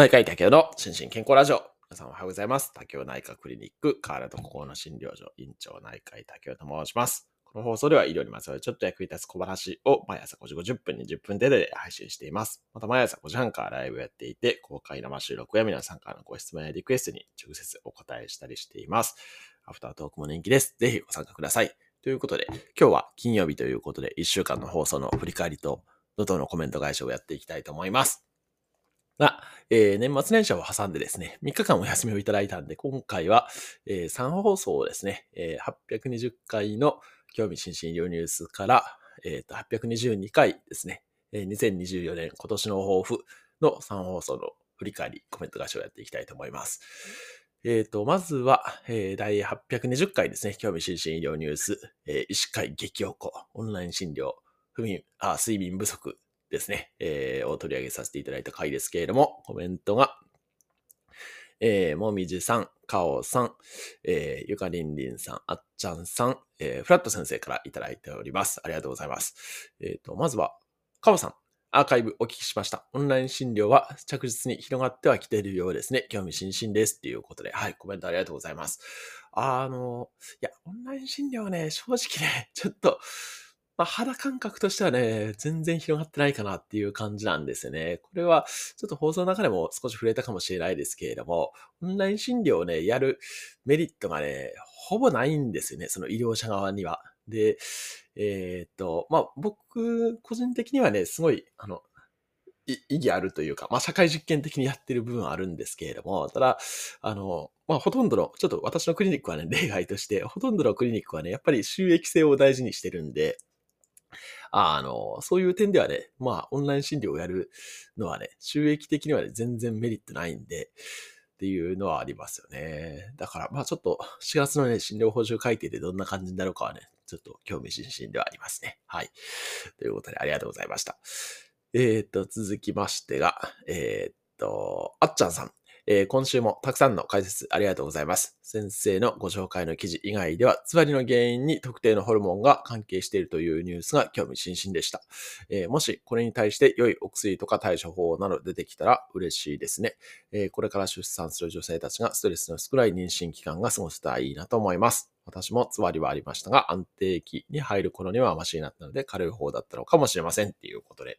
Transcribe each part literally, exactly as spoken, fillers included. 内科医タケオの心身健康ラジオ。皆さんおはようございます。タケオ内科クリニック河原と心の診療所院長内科医タケオと申します。この放送では医療にまつわるちょっと役に立つ小話を毎朝ごじごじゅっぷんにじゅっぷん程度で配信しています。また毎朝ごじはんからライブやっていて、公開生収録や皆さんからのご質問やリクエストに直接お答えしたりしています。アフタートークも人気です。ぜひご参加ください。ということで、今日は金曜日ということでいっしゅうかんの放送の振り返りと怒涛のコメント返しをやっていきたいと思います。が、えー、年末年始を挟んでですね、みっかかんお休みをいただいたんで、今回は、えー、さんほうそうをですね、えー、はっぴゃくにじゅっかいの興味津々医療ニュースから、えー、とはっぴゃくにじゅうにかいですね、えー、にせんにじゅうよねん今年の抱負のさんほうそうの振り返り、コメント返しをやっていきたいと思います。えー、とまずは、えー、第はっぴゃくにじゅっかいですね、興味津々医療ニュース、えー、医師会激おこ、オンライン診療、不眠あ睡眠不足、ですね、えー、を取り上げさせていただいた回ですけれども、コメントが、えー、もみじさん、かおさん、えー、ゆかりんりんさん、あっちゃんさん、えー、フラット先生からいただいております。ありがとうございます。えっと、まずは、かおさん、アーカイブお聞きしました。オンライン診療は着実に広がってはきているようですね。興味津々です。ということで、はい、コメントありがとうございます。あの、いや、オンライン診療はね、正直ね、ちょっと、まあ、肌感覚としてはね、全然広がってないかなっていう感じなんですよね。これはちょっと放送の中でも少し触れたかもしれないですけれども、オンライン診療をね、やるメリットがね、ほぼないんですよね、その医療者側には。で、えー、っと、まあ僕、個人的にはね、すごい、あの、意義あるというか、まあ社会実験的にやってる部分はあるんですけれども、ただ、あの、まあほとんどの、ちょっと私のクリニックはね、例外として、ほとんどのクリニックはね、やっぱり収益性を大事にしてるんで、あの、そういう点ではね、まあ、オンライン診療をやるのはね、収益的にはね、全然メリットないんで、っていうのはありますよね。だから、まあちょっと、しがつのね、診療報酬改定でどんな感じになるかはね、ちょっと興味津々ではありますね。はい。ということで、ありがとうございました。えっと、続きましてが、えっと、あっちゃんさん。えー、今週もたくさんの解説ありがとうございます。先生のご紹介の記事以外では、つわりの原因に特定のホルモンが関係しているというニュースが興味津々でした。えー、もしこれに対して良いお薬とか対処法など出てきたら嬉しいですね。えー、これから出産する女性たちがストレスの少ない妊娠期間が過ごせたらいいなと思います。私もつわりはありましたが、安定期に入る頃にはマシになったので軽い方だったのかもしれませんということで。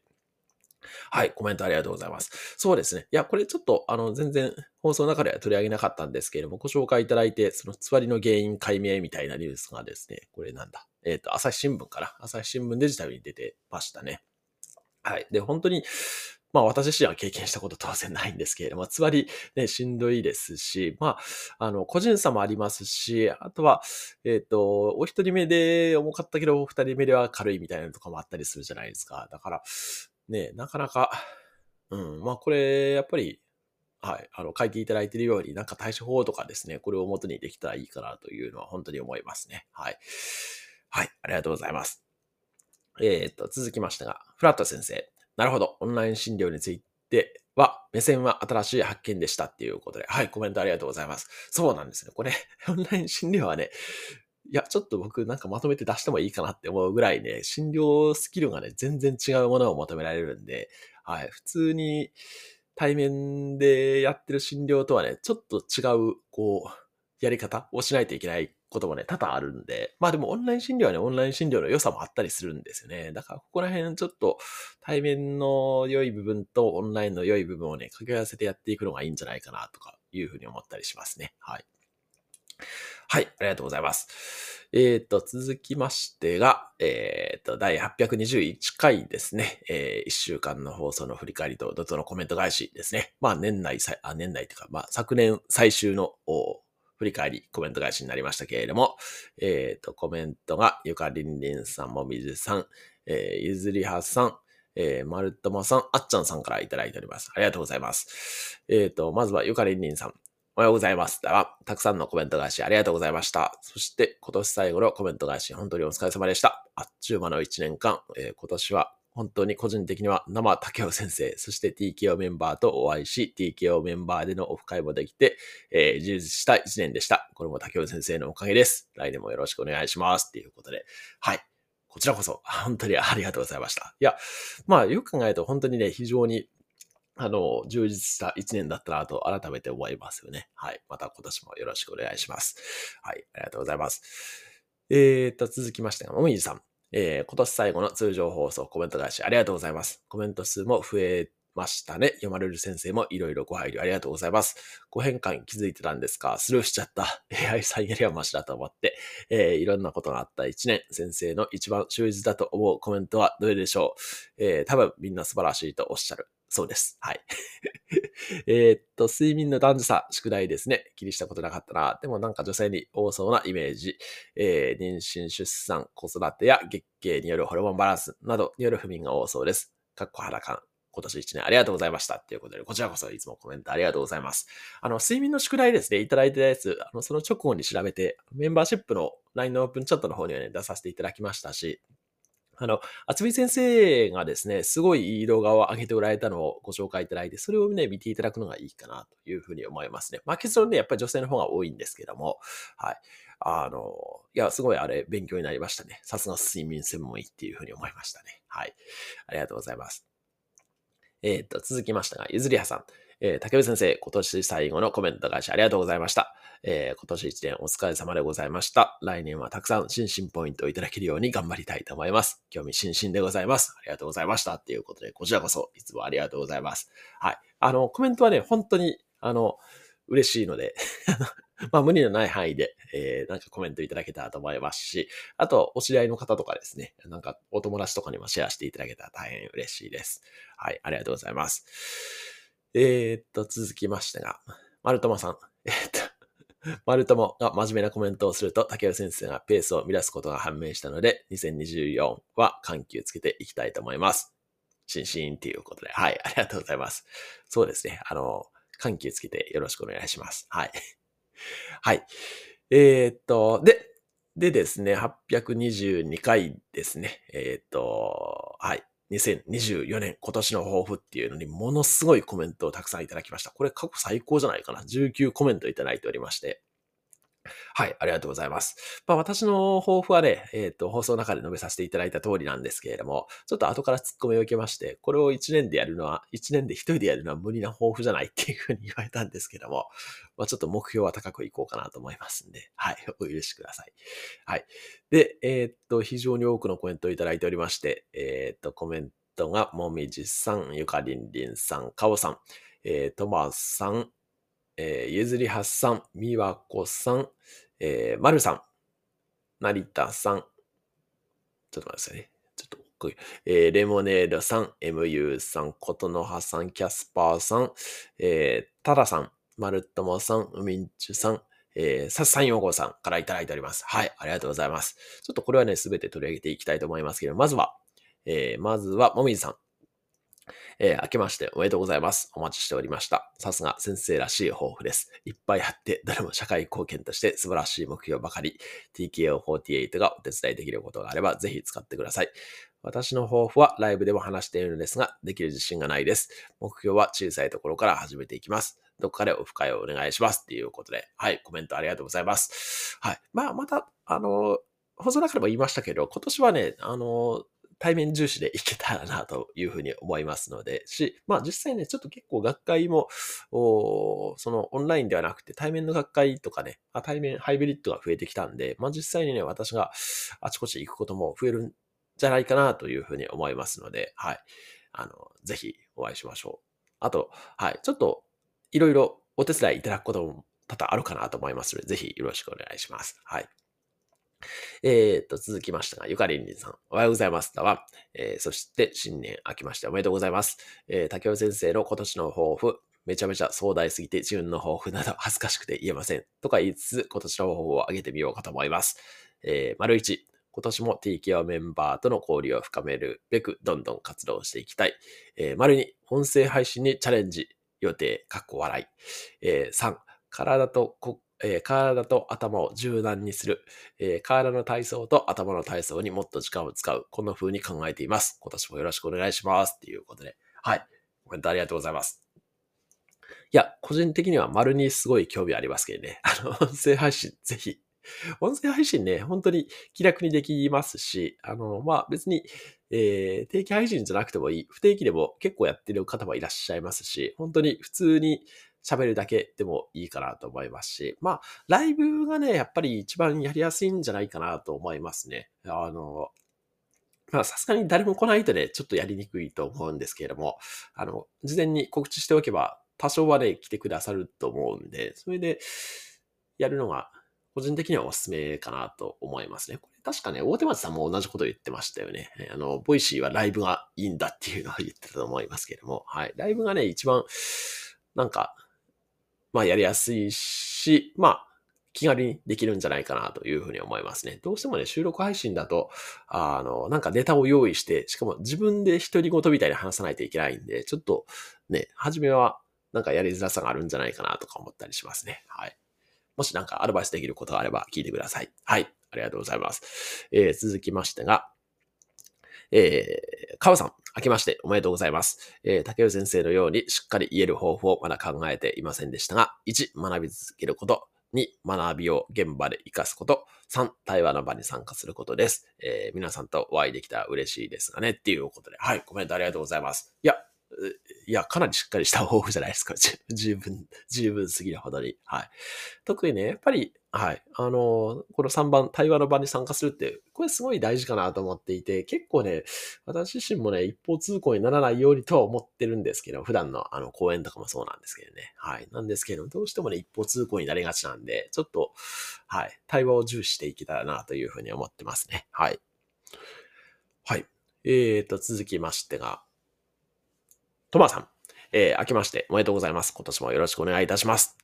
はい、コメントありがとうございます。そうですね。いや、これちょっと、あの、全然放送の中では取り上げなかったんですけれども、ご紹介いただいて、そのつわりの原因解明みたいなニュースがですね、これなんだ。えっと、朝日新聞かな。朝日新聞デジタルに出てましたね。はい。で、本当に、まあ私自身は経験したこと当然ないんですけれども、つわりね、しんどいですし、まあ、あの、個人差もありますし、あとは、えっと、お一人目で重かったけど、お二人目では軽いみたいなのとかもあったりするじゃないですか。だから、ね、なかなか、うん、まあこれ、やっぱり、はい、あの、書いていただいているように、なんか対処法とかですね、これを元にできたらいいかなというのは本当に思いますね。はい。はい、ありがとうございます。えー、っと、続きましたが、フラット先生。なるほど、オンライン診療については、目線は新しい発見でしたっていうことで、はい、コメントありがとうございます。そうなんですね、これ、オンライン診療はね、いや、ちょっと僕なんかまとめて出してもいいかなって思うぐらいね、診療スキルがね、全然違うものを求められるんで、はい、普通に対面でやってる診療とはね、ちょっと違う、こう、やり方をしないといけないこともね、多々あるんで、まあでもオンライン診療はね、オンライン診療の良さもあったりするんですよね。だからここら辺ちょっと対面の良い部分とオンラインの良い部分をね、掛け合わせてやっていくのがいいんじゃないかなとかいうふうに思ったりしますね。はい。はい、ありがとうございます。えっと、続きましてが、えっと、第はっぴゃくにじゅういっかいですね。えー、いっしゅうかんの放送の振り返りと、怒涛のコメント返しですね。まあ、年内最、あ、年内というか、まあ、昨年最終の振り返り、コメント返しになりましたけれども、えっと、コメントが、ゆかりんりんさん、もみじさん、えー、ゆずりはさん、えー、まるともさん、あっちゃんさんからいただいております。ありがとうございます。えっと、まずは、ゆかりんりんさん。おはようございます。では、たくさんのコメント返しありがとうございました。そして、今年最後のコメント返し、本当にお疲れ様でした。あっちゅう間のいちねんかん、えー、今年は本当に個人的には生竹雄先生、そして ティーケーオー メンバーとお会いし、ティーケーオー メンバーでのオフ会もできて、えー、充実したいちねんでした。これも竹雄先生のおかげです。来年もよろしくお願いします。ということで、はい。こちらこそ、本当にありがとうございました。いや、まあ、よく考えると本当にね、非常にあの、充実した一年だったなと改めて思いますよね。はい。また今年もよろしくお願いします。はい。ありがとうございます。えーっと、続きましてが、もみじさん。えー、今年最後の通常放送コメント返しありがとうございます。コメント数も増えましたね。読まれる先生もいろいろご配慮ありがとうございます。ご変換気づいてたんですか？スルーしちゃった。エーアイ さんよりはマシだと思って、えー、いろんなことがあった一年、先生の一番忠実だと思うコメントはどれでしょう？えー、多分みんな素晴らしいとおっしゃる。そうです。はい。えっと、睡眠の男女差、宿題ですね。気にしたことなかったな。でもなんか女性に多そうなイメージ。えー、妊娠、出産、子育てや月経によるホルモンバランスなどによる不眠が多そうです。かっこはらかん。今年一年ありがとうございました。ということで、こちらこそいつもコメントありがとうございます。あの、睡眠の宿題ですね、いただいてたやつ、あの、その直後に調べて、メンバーシップの ライン のオープンチャットの方にはね、出させていただきましたし、あの、厚見先生がですね、すごいいい動画を上げておられたのをご紹介いただいて、それをね、見ていただくのがいいかなというふうに思いますね。まあ結論ね、やっぱり女性の方が多いんですけども、はい。あの、いや、すごいあれ、勉強になりましたね。さすが睡眠専門医っていうふうに思いましたね。はい。ありがとうございます。えっと、続きましたが、ゆずりはさん。えー、竹部先生、今年最後のコメント返しありがとうございました。えー、今年一年お疲れ様でございました。来年はたくさん心身ポイントをいただけるように頑張りたいと思います。興味津々でございます。ありがとうございました。ということで、こちらこそいつもありがとうございます。はい。あの、コメントはね、本当に、あの、嬉しいので、まあ無理のない範囲で、えー、なんかコメントいただけたらと思いますし、あと、お知り合いの方とかですね、なんかお友達とかにもシェアしていただけたら大変嬉しいです。はい。ありがとうございます。えー、っと、続きましたが、まるともさん。えー、っと、まるともが真面目なコメントをすると、竹内先生がペースを乱すことが判明したので、にせんにじゅうよんは緩急つけていきたいと思います。しんしんっていうことで、はい、ありがとうございます。そうですね、あの、緩急つけてよろしくお願いします。はい。はい。えー、っと、で、でですね、はっぴゃくにじゅうにかいですね、えー、っと、はい。にせんにじゅうよねん今年の抱負っていうのにものすごいコメントをたくさんいただきました。これ過去最高じゃないかな。じゅうきゅうコメントいただいておりまして。はい、ありがとうございます。まあ私の抱負はね、えっと、放送の中で述べさせていただいた通りなんですけれども、ちょっと後から突っ込みを受けまして、これをいちねんでやるのは、いちねんで一人でやるのは無理な抱負じゃないっていうふうに言われたんですけども、まあちょっと目標は高くいこうかなと思いますんで、はい、お許しください。はい。で、えっと、非常に多くのコメントをいただいておりまして、えっと、コメントが、もみじさん、ゆかりんりんさん、かおさん、えー、とまさん、えー、ゆずりはさん、みわこさん、えー、まるさん、成田さん、ちょっと待ってくださいね。ちょっと奥、えー、レモネードさん、エムユー さん、ことのはさん、キャスパーさん、えー、たださん、まるともさん、うみんちゅさん、えー、さっさんようごうさんからいただいております。はい、ありがとうございます。ちょっとこれはね、すべて取り上げていきたいと思いますけど、まずは、えー、まずは、もみじさん。えー、明けましておめでとうございます。お待ちしておりました。さすが先生らしい抱負です。いっぱいあって、どれも社会貢献として素晴らしい目標ばかり。ティーケーオーフォーティーエイト がお手伝いできることがあれば、ぜひ使ってください。私の抱負はライブでも話しているのですが、できる自信がないです。目標は小さいところから始めていきます。どこかでオフ会をお願いします。ということで、はい、コメントありがとうございます。はい。まあ、また、あの、放送の中でも言いましたけど、今年はね、あの、対面重視でいけたらなというふうに思いますので、し、まあ実際ね、ちょっと結構学会も、おそのオンラインではなくて対面の学会とかね、対面ハイブリッドが増えてきたんで、まあ実際にね、私があちこち行くことも増えるんじゃないかなというふうに思いますので、はい。あの、ぜひお会いしましょう。あと、はい、ちょっといろいろお手伝いいただくことも多々あるかなと思いますので、ぜひよろしくお願いします。はい。えー、っと、続きましたが、ゆかりんりんさん、おはようございます。だわ。えー、そして、新年明けましておめでとうございます。えー、竹尾先生の今年の抱負、めちゃめちゃ壮大すぎて自分の抱負など恥ずかしくて言えません。とか言いつつ、今年の抱負を上げてみようかと思います。えー、丸一、今年も ティーケーオー メンバーとの交流を深めるべく、どんどん活動していきたい。えー、丸二、音声配信にチャレンジ予定、かっこ笑い。えー、三、体とこ、えー、体と頭を柔軟にする、えー。体の体操と頭の体操にもっと時間を使う。こんな風に考えています。今年もよろしくお願いします。ということで。はい。コメントありがとうございます。いや、個人的には丸にすごい興味ありますけどね。あの、音声配信ぜひ音声配信ね、本当に気楽にできますし、あの、まあ、別に、えー、定期配信じゃなくてもいい、不定期でも結構やってる方もいらっしゃいますし、本当に普通に喋るだけでもいいかなと思いますし、まあ、ライブがね、やっぱり一番やりやすいんじゃないかなと思いますね。あの、まあ、さすがに誰も来ないとね、ちょっとやりにくいと思うんですけれども、あの、事前に告知しておけば、多少はね、来てくださると思うんで、それでやるのが、個人的にはおすすめかなと思いますね。これ確かね、大手町さんも同じこと言ってましたよね。あの、ボイシーはライブがいいんだっていうのは言ってたと思いますけれども、はい。ライブがね、一番、なんか、まあ、やりやすいし、まあ、気軽にできるんじゃないかなというふうに思いますね。どうしてもね、収録配信だと、あの、なんかネタを用意して、しかも自分で独り言みたいに話さないといけないんで、ちょっとね、初めはなんかやりづらさがあるんじゃないかなとか思ったりしますね。はい。もしなんかアドバイスできることがあれば聞いてください。はい。ありがとうございます。えー、続きましてが、えー、川さん、明けましておめでとうございます。えー、竹内先生のようにしっかり言える方法をまだ考えていませんでしたが、いち、学び続けること、に、学びを現場で活かすこと、さん、対話の場に参加することです。えー、皆さんとお会いできたら嬉しいですがね、っていうことで、はい、コメントありがとうございます。いや、いや、かなりしっかりした抱負じゃないですか。十分、十分すぎるほどに。はい。特にね、やっぱり、はい。あのー、このさんばん、対話の場に参加するって、これすごい大事かなと思っていて、結構ね、私自身もね、一方通行にならないようにとは思ってるんですけど、普段のあの、講演とかもそうなんですけどね。はい。なんですけど、どうしてもね、一方通行になりがちなんで、ちょっと、はい。対話を重視していけたらなというふうに思ってますね。はい。はい。えーと、続きましてが、トマさん、えー、明けましておめでとうございます。今年もよろしくお願いいたします。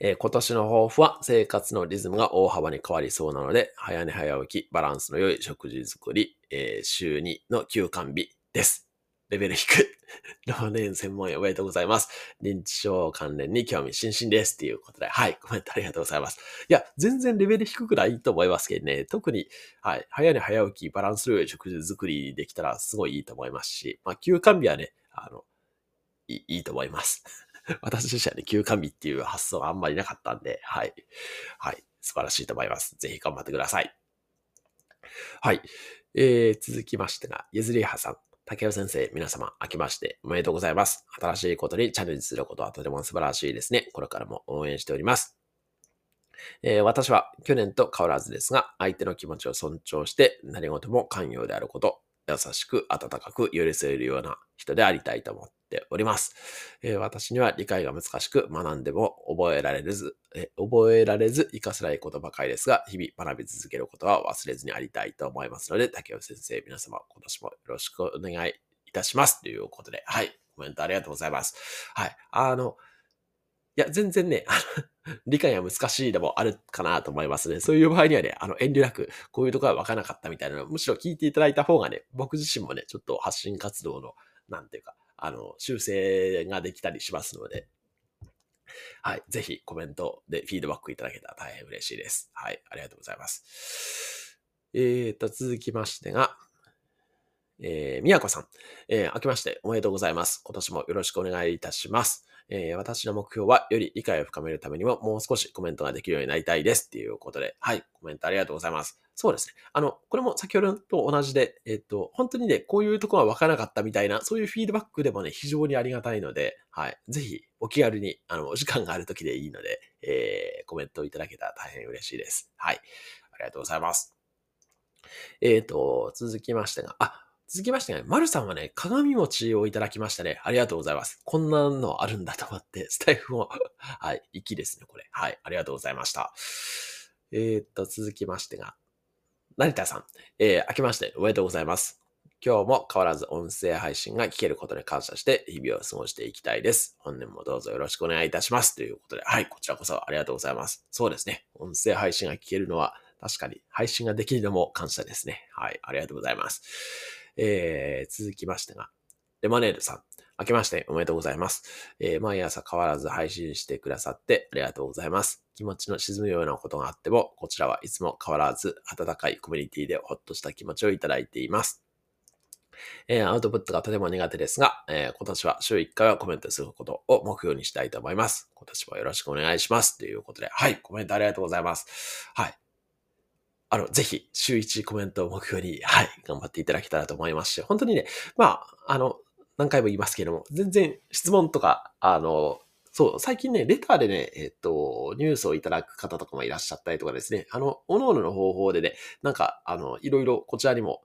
えー、今年の抱負は生活のリズムが大幅に変わりそうなので、早寝早起き、バランスの良い食事作り、えー、週にの休館日です。レベル低い。老年専門医おめでとうございます。認知症関連に興味津々です。ということで、はい、コメントありがとうございます。いや、全然レベル低くないと思いますけどね、特に、はい、早寝早起き、バランスの良い食事作りできたらすごいいいと思いますし、まあ、休館日はね、あの、いいいと思います。私自身はね、休館日っていう発想があんまりなかったんで、はい。はい。素晴らしいと思います。ぜひ頑張ってください。はい。えー、続きましてが、ゆずりはさん。竹尾先生、皆様、明けましておめでとうございます。新しいことにチャレンジすることはとても素晴らしいですね。これからも応援しております。えー、私は去年と変わらずですが、相手の気持ちを尊重して、何事も寛容であること。優しく温かく寄り添えるような人でありたいと思っております。えー、私には理解が難しく学んでも覚えられず、えー、覚えられず活かせないことばかりですが、日々学び続けることは忘れずにありたいと思いますので、竹尾先生、皆様今年もよろしくお願いいたします。ということで、はい、コメントありがとうございます。はい、あの、いや、全然ね、理解が難しいでもあるかなと思いますね。そういう場合にはね、あの、遠慮なく、こういうところは分からなかったみたいなのを、むしろ聞いていただいた方がね、僕自身もね、ちょっと発信活動の、なんていうか、あの、修正ができたりしますので、はい、ぜひコメントでフィードバックいただけたら大変嬉しいです。はい、ありがとうございます。えーと、続きましてが、えー、みやこさん、えー、明けましておめでとうございます。今年もよろしくお願いいたします。えー、私の目標はより理解を深めるためにももう少しコメントができるようになりたいですっていうことで、はい、コメントありがとうございます。そうですね。あの、これも先ほどと同じで、えっと、本当にね、こういうところは分からなかったみたいな、そういうフィードバックでもね、非常にありがたいので、はい、ぜひお気軽に、あの、お時間があるときでいいので、えー、コメントいただけたら大変嬉しいです。はい、ありがとうございます。えっと、続きましてが、あ、続きましてね、丸さんはね、鏡餅をいただきましたね。ありがとうございます。こんなのあるんだと思って、スタイフも、はい、粋ですね、これ。はい、ありがとうございました。えー、っと、続きましてが、成田さん、えー、明けましておめでとうございます。今日も変わらず音声配信が聞けることに感謝して、日々を過ごしていきたいです。本年もどうぞよろしくお願いいたします。ということで、はい、こちらこそありがとうございます。そうですね、音声配信が聞けるのは、確かに配信ができるのも感謝ですね。はい、ありがとうございます。えー、続きましてが、レモネードさん、明けましておめでとうございます。えー、毎朝変わらず配信してくださってありがとうございます。気持ちの沈むようなことがあっても、こちらはいつも変わらず温かいコミュニティでほっとした気持ちをいただいています。えー、アウトプットがとても苦手ですが、えー、今年は週いっかいはコメントすることを目標にしたいと思います。今年もよろしくお願いします。ということで、はい、コメントありがとうございます。はい。あの、ぜひ、週いちコメントを目標に、はい、頑張っていただけたらと思いますし、本当にね、まあ、あの、何回も言いますけれども、全然質問とか、あの、そう、最近ね、レターでね、えっと、ニュースをいただく方とかもいらっしゃったりとかですね、あの、各々の方法でね、なんか、あの、いろいろこちらにも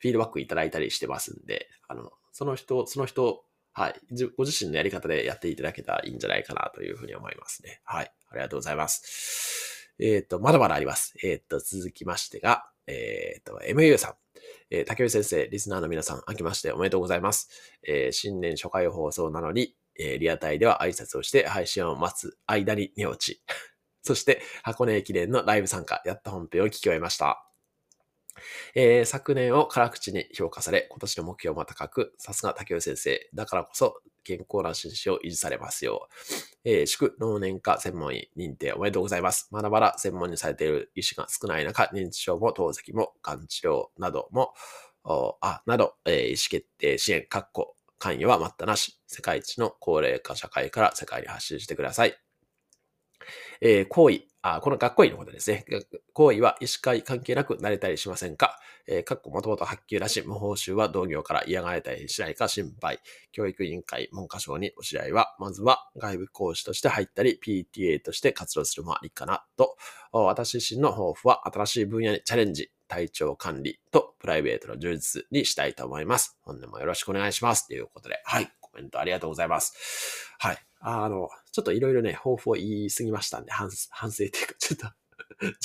フィードバックいただいたりしてますんで、あの、その人、その人、はい、ご自身のやり方でやっていただけたらいいんじゃないかなというふうに思いますね。はい、ありがとうございます。えっと、まだまだあります。えっと、続きましてが、えっと、エムユー さん。えー、竹内先生、リスナーの皆さん、明けましておめでとうございます。えー、新年初回放送なのに、えー、リアタイでは挨拶をして配信を待つ間に寝落ち。そして、箱根駅伝のライブ参加、やった本編を聞き終えました。えー、昨年を辛口に評価され、今年の目標も高く、さすが竹内先生、だからこそ健康な心身を維持されますよう、えー、祝老年科専門医認定おめでとうございます。まだまだ専門にされている医師が少ない中、認知症も透析もがん治療なども、あ、など、えー、意思決定支援、かっこ関与は待ったなし、世界一の高齢化社会から世界に発信してください。えー、行為、あ、この学校医のことですね。行為は医師会関係なく慣れたりしませんか？えー、かっこもともと発給だし、無報酬は同業から嫌がられたりしないか心配。教育委員会、文科省にお知り合いは、まずは外部講師として入ったり、ピーティーエー として活動するもありかなと。私自身の抱負は、新しい分野にチャレンジ、体調管理とプライベートの充実にしたいと思います。本年もよろしくお願いします。ということで、はい、コメントありがとうございます。はい。あの、ちょっといろいろね、抱負を言い過ぎましたんで、反省というか、ちょっと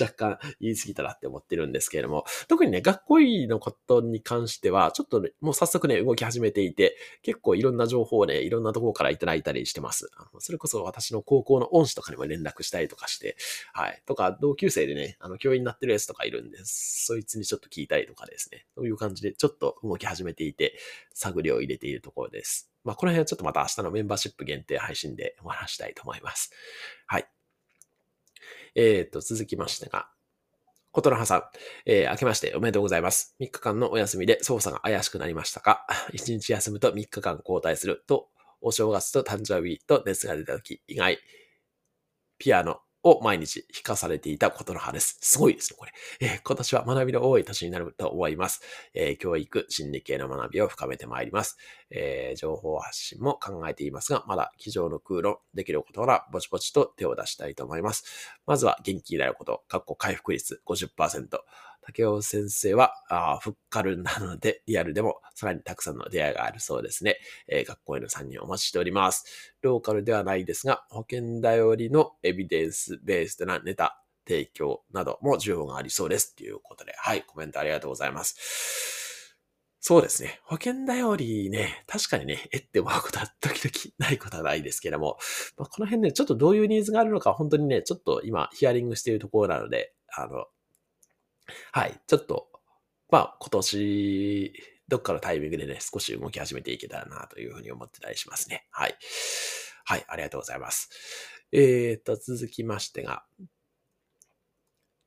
若干言い過ぎたなって思ってるんですけれども、特にね、学校医のことに関しては、ちょっと、ね、もう早速ね、動き始めていて、結構いろんな情報をね、いろんなところからいただいたりしてます。あのそれこそ私の高校の恩師とかにも連絡したりとかして、はい。とか、同級生でね、あの、教員になってるやつとかいるんで、そいつにちょっと聞いたりとかですね、そういう感じでちょっと動き始めていて、探りを入れているところです。まあ、この辺はちょっとまた明日のメンバーシップ限定配信でお話したいと思います。はい。えっと、続きましてが、ことのはさん、えー、明けましておめでとうございます。みっかかんのお休みで操作が怪しくなりましたが、いちにち休むとみっかかん交代すると、お正月と誕生日と熱が出たとき以外、ピアノを毎日弾かされていたことのはです。すごいですね、これ。えー、今年は学びの多い年になると思います。えー、教育、心理系の学びを深めてまいります。えー、情報発信も考えていますが、まだ机上の空論、できることならぼちぼちと手を出したいと思います。まずは元気になること、かっこ回復率 ごじゅっパーセント。竹尾先生は、あ、ふっかるなので、リアルでもさらにたくさんの出会いがあるそうですね。えー、学校への参入をお待ちしております。ローカルではないですが、保険頼りのエビデンスベースなネタ提供なども需要がありそうです。ということで、はい、コメントありがとうございます。そうですね。保険頼りね、確かにね、えって思うことは時々ないことはないですけども、まあ、この辺ね、ちょっとどういうニーズがあるのか、本当にね、ちょっと今、ヒアリングしているところなので、あの、はい。ちょっと、まあ、今年、どっかのタイミングでね、少し動き始めていけたらな、というふうに思ってたりしますね。はい。はい、ありがとうございます。えーと、続きましてが、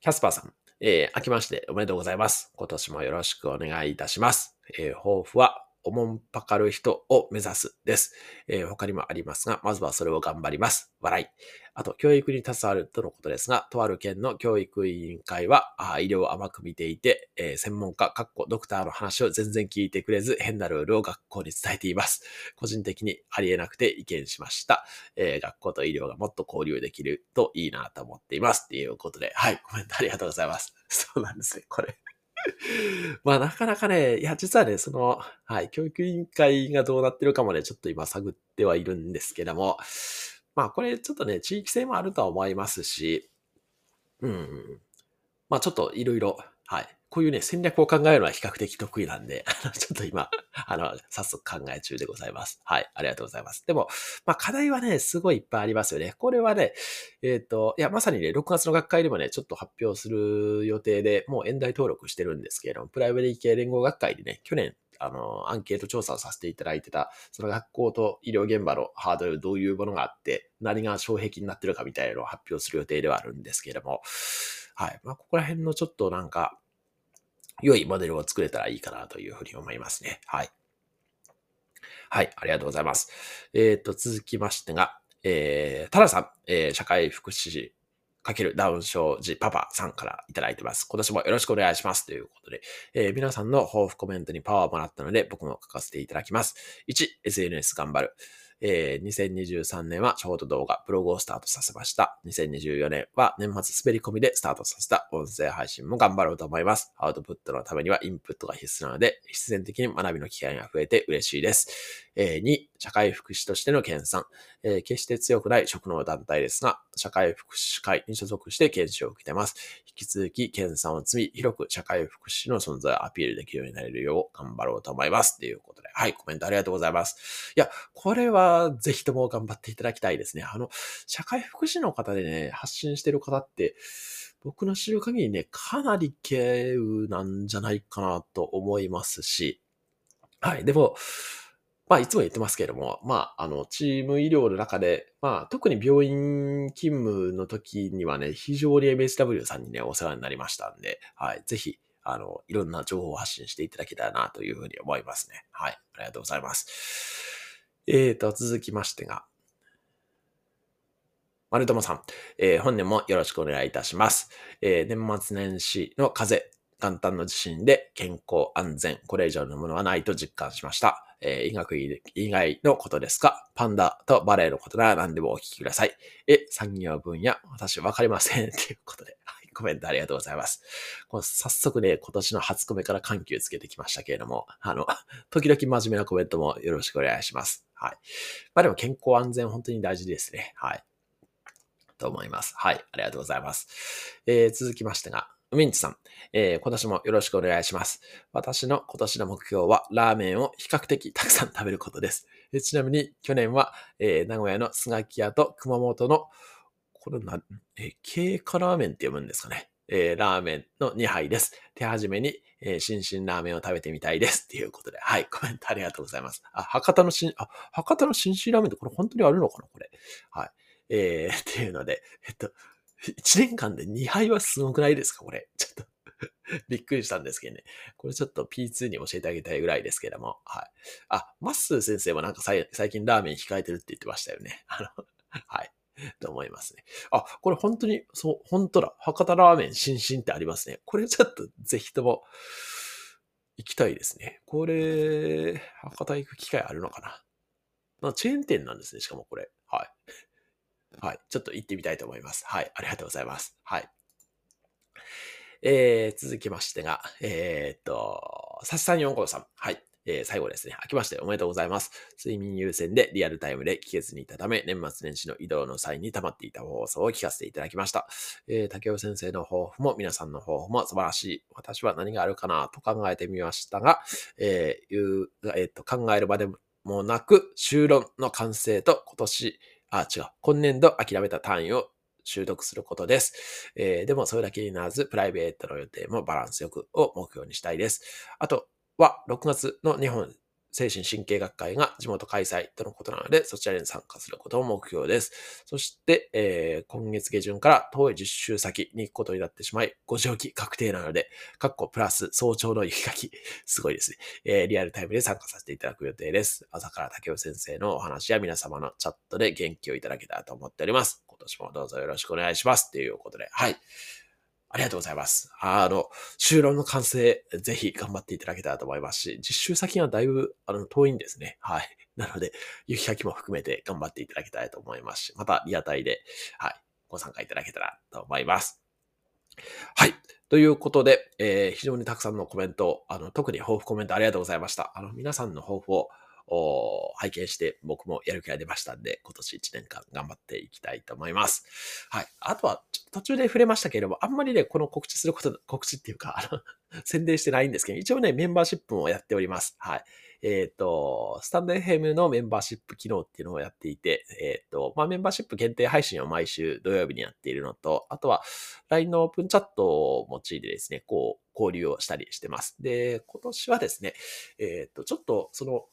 キャスパーさん、えー、明けましておめでとうございます。今年もよろしくお願いいたします。えー、抱負は、おもんぱかる人を目指すです、えー。他にもありますが、まずはそれを頑張ります。笑い。あと、教育に携わるとのことですが、とある県の教育委員会は、あ医療を甘く見ていて、えー、専門家、かっこドクターの話を全然聞いてくれず、変なルールを学校に伝えています。個人的にありえなくて意見しました。えー、学校と医療がもっと交流できるといいなと思っています。ということで、はい、コメントありがとうございます。そうなんですね、これ。まあなかなかね、いや実はね、その、はい、教育委員会がどうなってるかもね、ちょっと今探ってはいるんですけども、まあこれちょっとね、地域性もあるとは思いますし、うん、まあちょっといろいろ、はい、こういうね、戦略を考えるのは比較的得意なんで、あのちょっと今、あの、早速考え中でございます。はい、ありがとうございます。でも、まあ課題はね、すごいいっぱいありますよね。これはね、えっと、いや、まさにね、ろくがつの学会でもね、ちょっと発表する予定で、もう演題登録してるんですけれども、プライマリー系連合学会でね、去年、あの、アンケート調査をさせていただいてた、その学校と医療現場のハードル、どういうものがあって、何が障壁になってるかみたいなのを発表する予定ではあるんですけれども、はい、まあここら辺のちょっとなんか、良いモデルを作れたらいいかなというふうに思いますね。はい。はい、ありがとうございます。えっと、続きましてが、えー、タラさん、えー、社会福祉士×ダウン症児パパさんからいただいてます。今年もよろしくお願いします。ということで、えー、皆さんの抱負コメントにパワーをもらったので、僕も書かせていただきます。いち、エスエヌエス 頑張る。えー、にせんにじゅうさんねんはショート動画、ブログをスタートさせました。にせんにじゅうよねんは年末滑り込みでスタートさせた音声配信も頑張ろうと思います。アウトプットのためにはインプットが必須なので、必然的に学びの機会が増えて嬉しいです。えー、に、社会福祉としての研鑽、えー。決して強くない職能団体ですが、社会福祉会に所属して研修を受けています。引き続き研鑽を積み、広く社会福祉の存在をアピールできるようになれるよう頑張ろうと思います。ということで、はい、コメントありがとうございます。いや、これはぜひとも頑張っていただきたいですね。あの、社会福祉の方でね、発信してる方って、僕の知る限りね、かなり軽有なんじゃないかなと思いますし、はい、でも、まあ、いつも言ってますけれども、まあ、あの、チーム医療の中で、まあ、特に病院勤務の時にはね、非常に エムエスダブリュー さんにね、お世話になりましたんで、はい、ぜひ、あの、いろんな情報を発信していただけたらなというふうに思いますね。はい、ありがとうございます。えーと、続きましてが、まるともさん、えー、本年もよろしくお願いいたします。えー、年末年始の風邪、簡単な地震で健康安全、これ以上のものはないと実感しました。えー、医学以外のことですか、パンダとバレエのことなら何でもお聞きください。え、産業分野、私わかりません。ということで、はい、コメントありがとうございます。こう早速ね、今年の初コメから緩急つけてきましたけれども、あの、時々真面目なコメントもよろしくお願いします。はい。まあでも健康安全本当に大事ですね。はい。と思います。はい。ありがとうございます。えー、続きましてが、ウミンチさん、えー、今年もよろしくお願いします。私の今年の目標はラーメンを比較的たくさん食べることです。えー、ちなみに去年は、えー、名古屋のスガキ屋と熊本の、これな、えー、経過ラーメンって読むんですかね。えー、ラーメンのにはいです。手始めに、えー、新進ラーメンを食べてみたいです。ということで、はい、コメントありがとうございます。あ、博多の新、あ、博多の新進ラーメンってこれ本当にあるのかなこれ。はい。えー、っていうので、えっと、いちねんかんでにはいはすごくないですかこれ。ちょっと、びっくりしたんですけどね。これちょっと ピーツー に教えてあげたいぐらいですけども。はい。あ、マッスー先生もなんか最近ラーメン控えてるって言ってましたよね。あの、はい。と思いますね。あ、これ本当に、そう、本当だ。博多ラーメン新進ってありますね。これちょっとぜひとも行きたいですね。これ、博多行く機会あるのかな?まあ、チェーン店なんですね。しかもこれ。はい。はい。ちょっと行ってみたいと思います。はい。ありがとうございます。はい。えー、続きましてが、えー、っと、さっさんよんごうさん。はい。えー、最後ですね。明けましておめでとうございます。睡眠優先でリアルタイムで聞けずにいたため、年末年始の移動の際に溜まっていた放送を聞かせていただきました。えー、竹尾先生の抱負も皆さんの抱負も素晴らしい。私は何があるかなと考えてみましたが、えーいうえー、っと考えるまでもなく、修論の完成と今年、あ、違う、今年度諦めた単位を習得することです。えー、でもそれだけにならず、プライベートの予定もバランスよくを目標にしたいです。あと、は、ろくがつの日本精神神経学会が地元開催とのことなので、そちらに参加することも目標です。そして、えー、今月下旬から遠いじゅっしゅう先に行くことになってしまい、ごじ起き確定なので、かっこプラス早朝の雪かき、すごいですね、えー。リアルタイムで参加させていただく予定です。朝から竹尾先生のお話や皆様のチャットで元気をいただけたらと思っております。今年もどうぞよろしくお願いします。ということで、はい。ありがとうございます。あの、修論の完成、ぜひ頑張っていただけたらと思いますし、実習先がだいぶあの遠いんですね。はい。なので、雪かきも含めて頑張っていただきたいと思いますし、またリアタイで、はい、ご参加いただけたらと思います。はい。ということで、えー、非常にたくさんのコメント、あの、特に抱負コメントありがとうございました。あの、皆さんの抱負をお拝見して僕もやる気が出ましたんで、今年いちねんかん頑張っていきたいと思います。はい。あとは、ちょっと途中で触れましたけれども、あんまりね、この告知すること、告知っていうか、あの、宣伝してないんですけど、一応ね、メンバーシップもやっております。はい。えっと、スタンド エフエム のメンバーシップ機能っていうのをやっていて、えっと、まあ、メンバーシップ限定配信を毎週土曜日にやっているのと、あとは ライン のオープンチャットを用いてですね、こう、交流をしたりしてます。で、今年はですね、えっと、ちょっとその、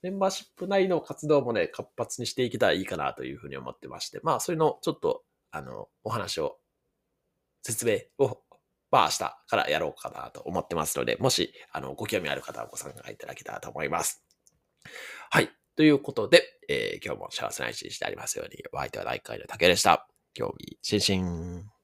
メンバーシップ内の活動もね、活発にしていけたらいいかなというふうに思ってまして、まあ、それのちょっと、あの、お話を、説明をまあ明日からやろうかなと思ってますので、もしあのご興味ある方はご参加いただけたらと思います。はい。ということで、えー、今日も幸せな一日でありますように。お相手は大会のたけでした。興味津々。